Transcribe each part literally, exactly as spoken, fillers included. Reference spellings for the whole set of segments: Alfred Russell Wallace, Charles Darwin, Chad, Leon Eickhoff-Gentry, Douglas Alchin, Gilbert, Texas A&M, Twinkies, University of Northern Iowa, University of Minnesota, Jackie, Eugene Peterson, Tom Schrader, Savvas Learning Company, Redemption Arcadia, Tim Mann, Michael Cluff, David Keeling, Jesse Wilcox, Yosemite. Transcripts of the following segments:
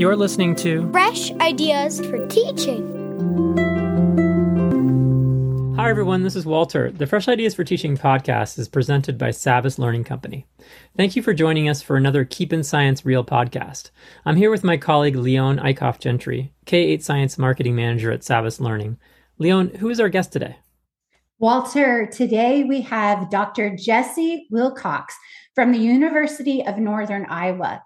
You're listening to Fresh Ideas for Teaching. Hi, everyone. This is Walter. The Fresh Ideas for Teaching podcast is presented by Savvas Learning Company. Thank you for joining us for another Keepin' Science Real podcast. I'm here with my colleague, Leon Eickhoff-Gentry, K eight Science Marketing Manager at Savvas Learning. Leon, who is our guest today? Walter, today we have Doctor Jesse Wilcox from the University of Northern Iowa.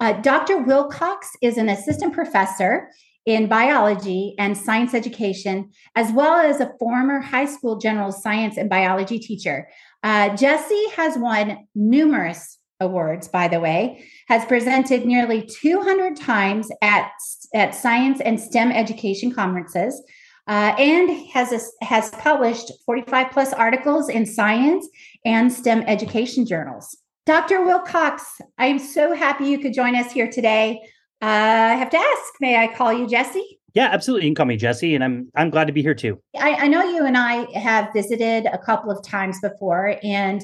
Uh, Doctor Wilcox is an assistant professor in biology and science education, as well as a former high school general science and biology teacher. Uh, Jesse has won numerous awards, by the way, has presented nearly two hundred times at, at science and STEM education conferences, uh, and has, a, has published forty-five plus articles in science and STEM education journals. Doctor Wilcox, I'm so happy you could join us here today. Uh, I have to ask, may I call you Jesse? Yeah, absolutely. You can call me Jesse, and I'm I'm glad to be here too. I, I know you and I have visited a couple of times before, and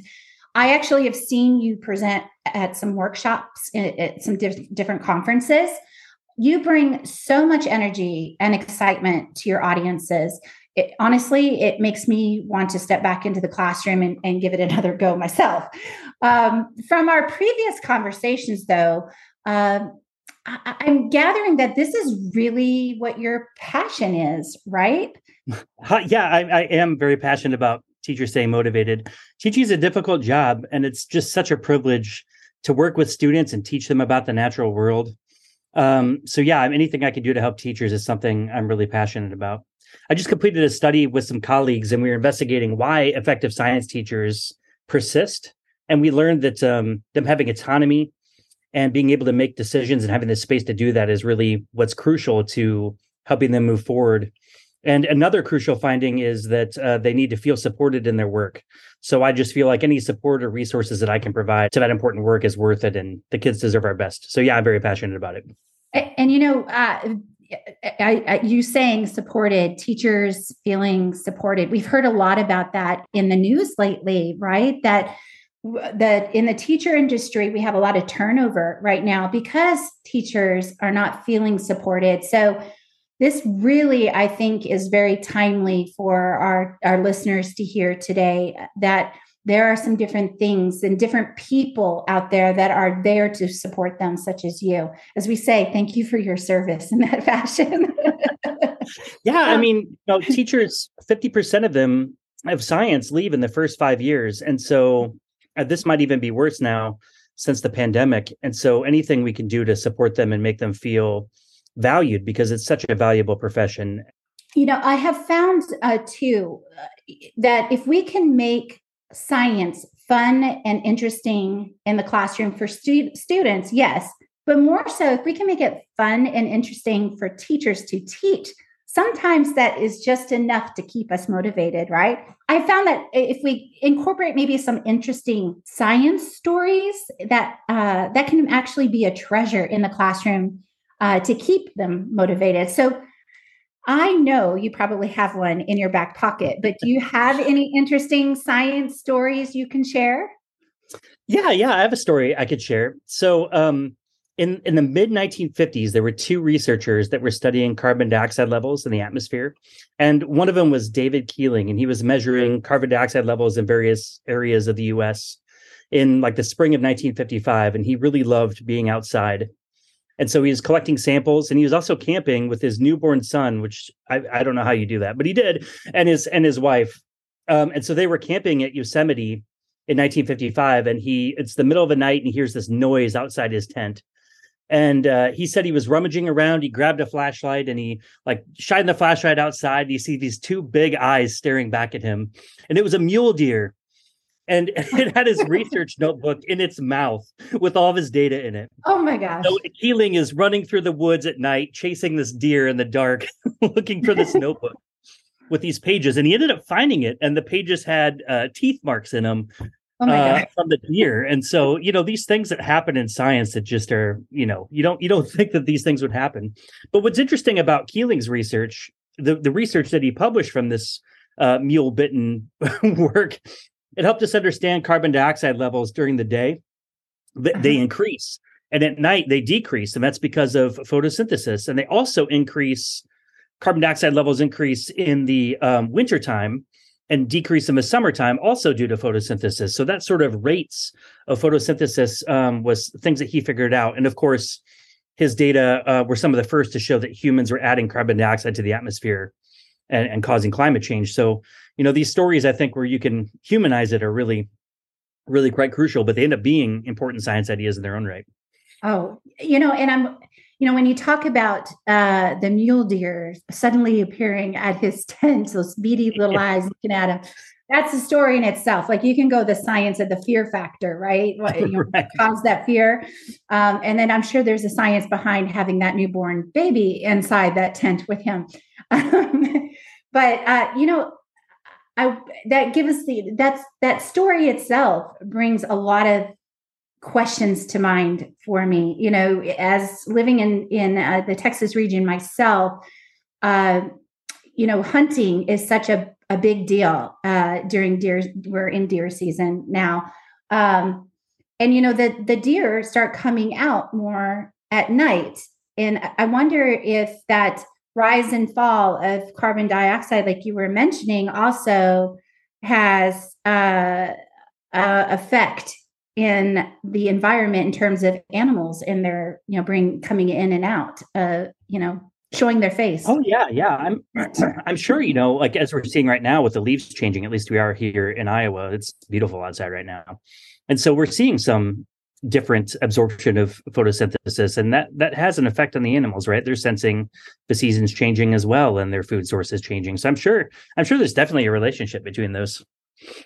I actually have seen you present at some workshops, at some diff- different conferences. You bring so much energy and excitement to your audiences. It, honestly, it makes me want to step back into the classroom and, and give it another go myself. Um, from our previous conversations, though, uh, I, I'm gathering that this is really what your passion is, right? Yeah, I, I am very passionate about teachers staying motivated. Teaching is a difficult job, and it's just such a privilege to work with students and teach them about the natural world. Um, so yeah, anything I can do to help teachers is something I'm really passionate about. I just completed a study with some colleagues, and we were investigating why effective science teachers persist. And we learned that um, them having autonomy and being able to make decisions and having the space to do that is really what's crucial to helping them move forward. And another crucial finding is that uh, they need to feel supported in their work. So I just feel like any support or resources that I can provide to that important work is worth it. And the kids deserve our best. So yeah, I'm very passionate about it. And, and you know, uh, I, I, you saying supported, teachers feeling supported. We've heard a lot about that in the news lately, right? That the in the teacher industry, we have a lot of turnover right now because teachers are not feeling supported. So this really, I think, is very timely for our, our listeners to hear today, that there are some different things and different people out there that are there to support them, such as you. As we say, thank you for your service in that fashion. Yeah, I mean, you know, teachers, fifty percent of them of science leave in the first five years. And so uh, this might even be worse now since the pandemic. And so anything we can do to support them and make them feel valued, because it's such a valuable profession. You know, I have found uh, too, that if we can make science fun and interesting in the classroom for stu- students, yes, but more so if we can make it fun and interesting for teachers to teach, sometimes that is just enough to keep us motivated, right? I found that if we incorporate maybe some interesting science stories, that uh, that can actually be a treasure in the classroom uh, to keep them motivated. So I know you probably have one in your back pocket, but do you have any interesting science stories you can share? Yeah, yeah, I have a story I could share. So um, in, in the mid nineteen fifties, there were two researchers that were studying carbon dioxide levels in the atmosphere. And one of them was David Keeling, and he was measuring carbon dioxide levels in various areas of the U S in like the spring of nineteen fifty-five. And he really loved being outside. And so he was collecting samples, and he was also camping with his newborn son, which I, I don't know how you do that, but he did, and his and his wife. Um, and so they were camping at Yosemite in nineteen fifty-five, and he it's the middle of the night, and he hears this noise outside his tent. And uh, he said he was rummaging around. He grabbed a flashlight, and he like shined the flashlight outside. And you see these two big eyes staring back at him, and it was a mule deer. And it had his research notebook in its mouth with all of his data in it. Oh, my gosh. So Keeling is running through the woods at night, chasing this deer in the dark, looking for this notebook with these pages. And he ended up finding it. And the pages had uh, teeth marks in them oh my uh, from the deer. And so, you know, these things that happen in science that just are, you know, you don't you don't think that these things would happen. But what's interesting about Keeling's research, the, the research that he published from this uh, mule-bitten work, it helped us understand carbon dioxide levels during the day. They increase And at night, they decrease, and that's because of photosynthesis. And they also increase, carbon dioxide levels increase in the um, wintertime and decrease in the summertime, also due to photosynthesis. So that sort of rates of photosynthesis um, was things that he figured out. And of course, his data uh, were some of the first to show that humans were adding carbon dioxide to the atmosphere and, and causing climate change. So, you know, these stories, I think, where you can humanize it are really, really quite crucial, but they end up being important science ideas in their own right. Oh, you know, and I'm, you know, when you talk about uh, the mule deer suddenly appearing at his tent, those beady little yeah. eyes looking at him, that's a story in itself. Like you can go the science of the fear factor, right? What you know, right. caused that fear. Um, and then I'm sure there's a science behind having that newborn baby inside that tent with him. Um, but, uh, you know, I, that gives us the, that's, that story itself brings a lot of questions to mind for me, you know, as living in, in uh, the Texas region myself, uh, you know, hunting is such a, a big deal uh, during deer. We're in deer season now. Um, and, you know, the, the deer start coming out more at night. And I wonder if that rise and fall of carbon dioxide, like you were mentioning, also has uh, uh effect in the environment in terms of animals and their, you know, bring coming in and out, uh, you know, showing their face. Oh yeah. Yeah. I'm, I'm sure, you know, like as we're seeing right now with the leaves changing, at least we are here in Iowa, it's beautiful outside right now. And so we're seeing some different absorption of photosynthesis, and that, that has an effect on the animals, right? They're sensing the seasons changing as well, and their food sources changing. So I'm sure, I'm sure there's definitely a relationship between those.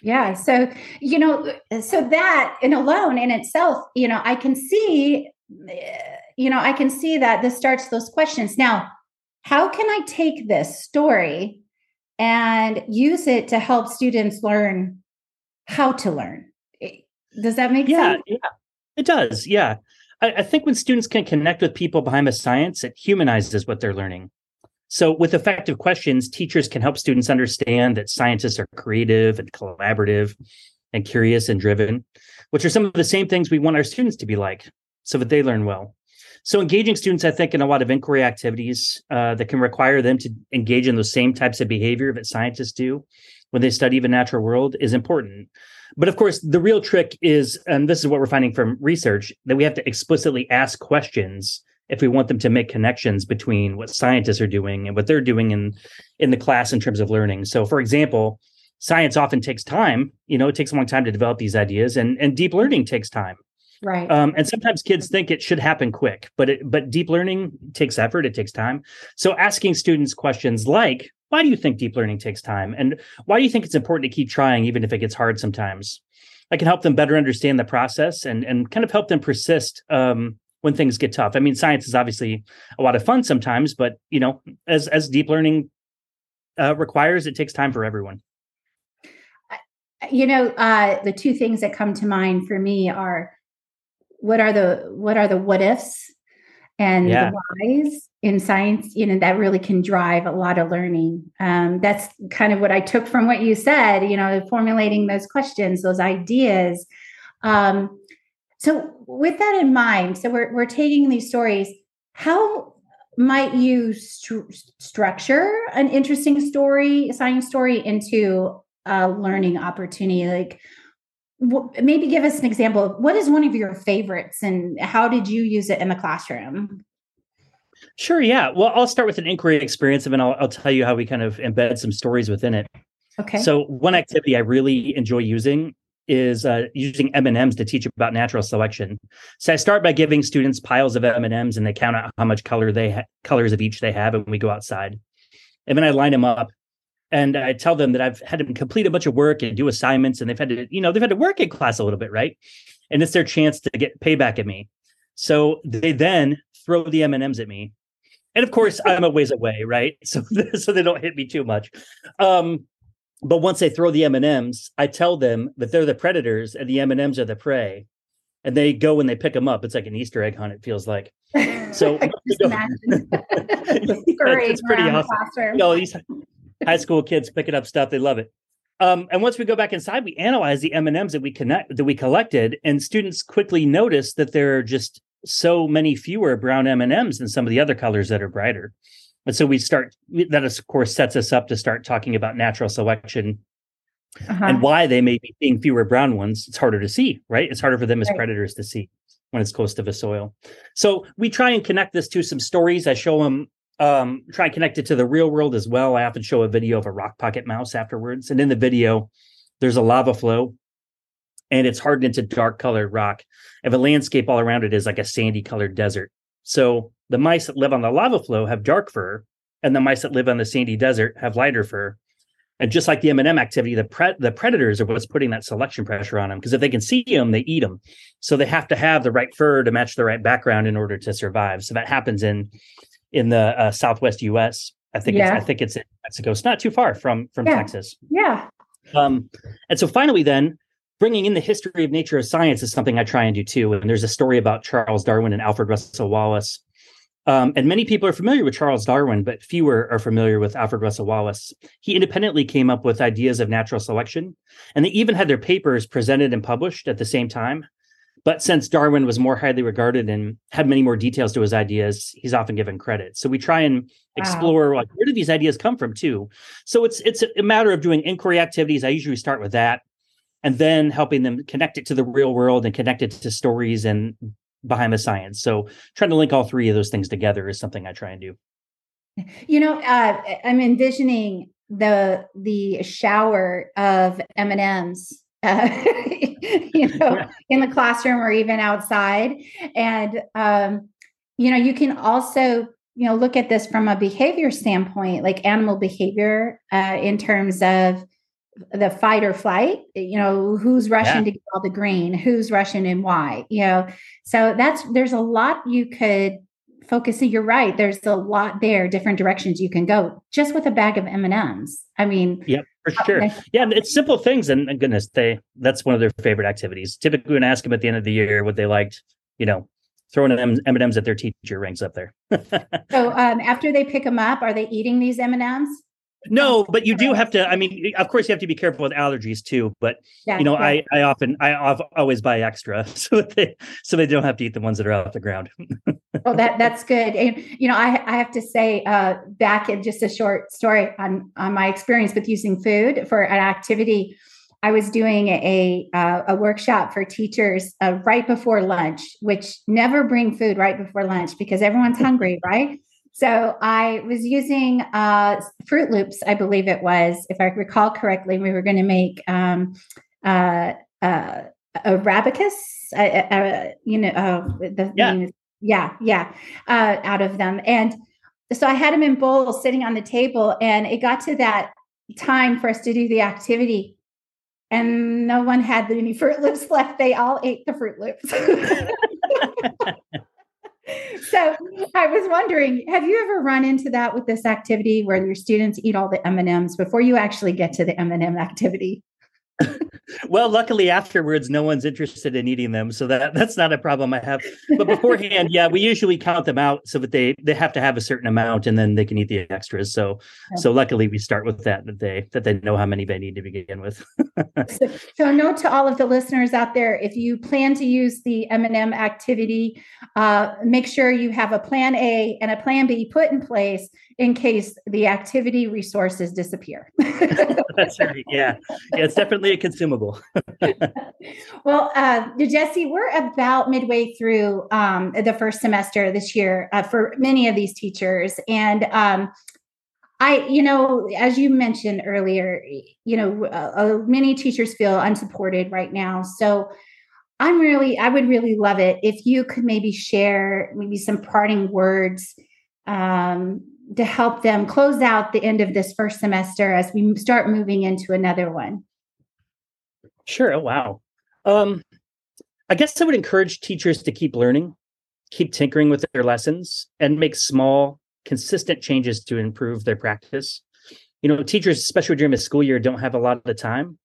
Yeah. So, you know, so that in alone in itself, you know, I can see, you know, I can see that this starts those questions. Now, how can I take this story and use it to help students learn how to learn? Does that make yeah, sense? Yeah, it does. Yeah. I, I think when students can connect with people behind the science, it humanizes what they're learning. So with effective questions, teachers can help students understand that scientists are creative and collaborative and curious and driven, which are some of the same things we want our students to be like so that they learn well. So engaging students, I think, in a lot of inquiry activities uh, that can require them to engage in those same types of behavior that scientists do when they study the natural world is important. But of course, the real trick is, and this is what we're finding from research, that we have to explicitly ask questions if we want them to make connections between what scientists are doing and what they're doing in, in the class in terms of learning. So for example, science often takes time, you know, it takes a long time to develop these ideas, and, and deep learning takes time. Right. Um, and sometimes kids think it should happen quick, but it, but deep learning takes effort, it takes time. So asking students questions like, why do you think deep learning takes time? And why do you think it's important to keep trying, even if it gets hard sometimes? I can help them better understand the process and, and kind of help them persist um, when things get tough. I mean, science is obviously a lot of fun sometimes, but, you know, as as deep learning uh, requires, it takes time for everyone. You know, uh, the two things that come to mind for me are, what are the what are the what ifs and yeah. the whys in science? You know, that really can drive a lot of learning. Um, that's kind of what I took from what you said, you know, formulating those questions, those ideas. Um So with that in mind, so we're we're taking these stories. How might you st- structure an interesting story, a science story, into a learning opportunity? Like w- maybe give us an example of what is one of your favorites and how did you use it in the classroom? Sure, yeah. Well, I'll start with an inquiry experience and then I'll, I'll tell you how we kind of embed some stories within it. Okay. So one activity I really enjoy using is uh, using M and M's to teach about natural selection. So I start by giving students piles of M and M's and they count out how much color they ha- colors of each they have, and we go outside. And then I line them up and I tell them that I've had them complete a bunch of work and do assignments, and they've had to, you know, they've had to work in class a little bit, right? And it's their chance to get payback at me. So they then throw the M and M's at me. And of course, I'm a ways away, right? So, so they don't hit me too much. Um, But once they throw the M and M's, I tell them that they're the predators and the M and M's are the prey. And they go and they pick them up. It's like an Easter egg hunt, it feels like. So it's pretty awesome. You know, these high school kids picking up stuff, they love it. Um, and once we go back inside, we analyze the M and M's that we connect that we collected, and students quickly notice that there are just so many fewer brown M and M's than some of the other colors that are brighter. And so we start, that of course sets us up to start talking about natural selection uh-huh. and why they may be seeing fewer brown ones. It's harder to see, right? It's harder for them as right. predators to see when it's close to the soil. So we try and connect this to some stories. I show them, um, try and connect it to the real world as well. I often show a video of a rock pocket mouse afterwards. And in the video, there's a lava flow and it's hardened into dark colored rock. And the landscape all around it is like a sandy colored desert. So the mice that live on the lava flow have dark fur and the mice that live on the sandy desert have lighter fur. And just like the M and M activity, the pre- the predators are what's putting that selection pressure on them, because if they can see them, they eat them. So they have to have the right fur to match the right background in order to survive. So that happens in in the uh, Southwest U S. I think yeah. it's, I think it's in Mexico. It's not too far from from yeah. Texas. Yeah. Um, and so finally, then, bringing in the history of nature as science is something I try and do too. And there's a story about Charles Darwin and Alfred Russell Wallace. Um, and many people are familiar with Charles Darwin, but fewer are familiar with Alfred Russell Wallace. He independently came up with ideas of natural selection, and they even had their papers presented and published at the same time. But since Darwin was more highly regarded and had many more details to his ideas, he's often given credit. So we try and explore, wow. like, where do these ideas come from, too? So it's it's a matter of doing inquiry activities. I usually start with that, and then helping them connect it to the real world and connect it to stories and behind the science. So trying to link all three of those things together is something I try and do. You know, uh, I'm envisioning the the shower of M and M's, uh, you know, yeah. in the classroom or even outside. And, um, you know, you can also, you know, look at this from a behavior standpoint, like animal behavior uh, in terms of the fight or flight, you know, who's rushing yeah. to get all the green, who's rushing and why, you know, so that's, there's a lot you could focus. You're right. There's a lot there, different directions you can go just with a bag of M and M's. I mean, yeah, for sure. Nice. Yeah. It's simple things. And, and goodness, they, that's one of their favorite activities. Typically when I ask them at the end of the year, what they liked, you know, throwing M and M's at their teacher ranks up there. So um, after they pick them up, are they eating these M and M's? No, but you do have to, I mean, of course you have to be careful with allergies too, but yeah, you know, yeah. I, I often, I always buy extra so that they, so they don't have to eat the ones that are off the ground. Well, that, that's good. And, you know, I, I have to say uh, back in just a short story on, on my experience with using food for an activity, I was doing a, uh, a workshop for teachers uh, right before lunch, which never bring food right before lunch because everyone's hungry, right? So I was using uh, Fruit Loops, I believe it was, if I recall correctly, we were going to make um, uh, uh, Arabicus, uh, uh, you know, uh, the yeah, name is, yeah, yeah uh, out of them. And so I had them in bowls sitting on the table and it got to that time for us to do the activity. And no one had any Fruit Loops left. They all ate the Fruit Loops. So I was wondering, have you ever run into that with this activity where your students eat all the M and M's before you actually get to the M and M activity? Well, luckily afterwards, no one's interested in eating them. So that, that's not a problem I have. But beforehand, yeah, we usually count them out so that they, they have to have a certain amount and then they can eat the extras. So okay. so luckily we start with that, that they that they know how many they need to begin with. so, so note to all of the listeners out there, if you plan to use the M and M activity, uh, make sure you have a plan A and a plan B put in place in case the activity resources disappear. That's right. Yeah. yeah. It's definitely a consumable. Well, uh, Jesse, we're about midway through um, the first semester this year uh, for many of these teachers. And um, I, you know, as you mentioned earlier, you know, uh, many teachers feel unsupported right now. So I'm really, I would really love it if you could maybe share maybe some parting words um, to help them close out the end of this first semester as we start moving into another one. Sure. Oh, wow. Um, I guess I would encourage teachers to keep learning, keep tinkering with their lessons, and make small, consistent changes to improve their practice. You know, teachers, especially during the school year, don't have a lot of the time.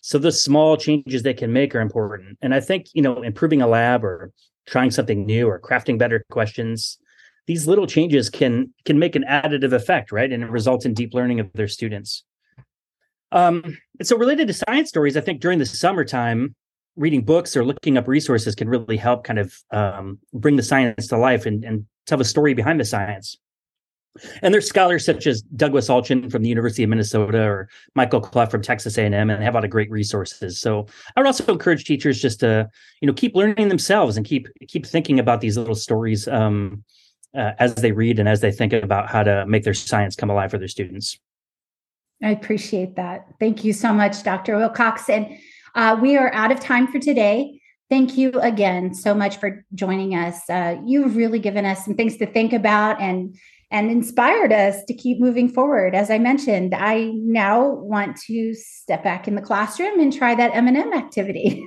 So the small changes they can make are important. And I think, you know, improving a lab or trying something new or crafting better questions, these little changes can can make an additive effect, right? And it results in deep learning of their students. Um, and so related to science stories, I think during the summertime, reading books or looking up resources can really help kind of um, bring the science to life and, and tell the story behind the science. And there's scholars such as Douglas Alchin from the University of Minnesota or Michael Cluff from Texas A and M, and they have a lot of great resources. So I would also encourage teachers just to, you know, keep learning themselves and keep keep thinking about these little stories um, uh, as they read and as they think about how to make their science come alive for their students. I appreciate that. Thank you so much, Doctor Wilcox. And uh, we are out of time for today. Thank you again so much for joining us. Uh, you've really given us some things to think about and and inspired us to keep moving forward. As I mentioned, I now want to step back in the classroom and try that M and M activity.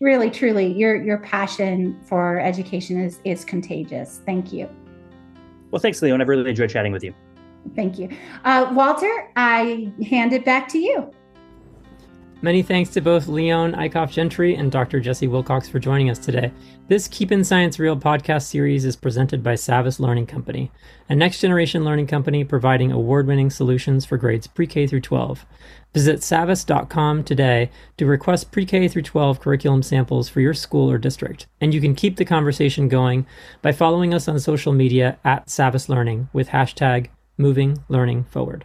Really, truly, your your passion for education is, is contagious. Thank you. Well, thanks, Leon. I really enjoyed chatting with you. Thank you. Uh, Walter, I hand it back to you. Many thanks to both Leon Eickhoff-Gentry and Doctor Jesse Wilcox for joining us today. This Keepin' Science Real podcast series is presented by Savvas Learning Company, a next-generation learning company providing award-winning solutions for grades pre-K through twelve. Visit savvas dot com today to request pre-K through twelve curriculum samples for your school or district. And you can keep the conversation going by following us on social media at Savvas Learning with hashtag Moving Learning Forward.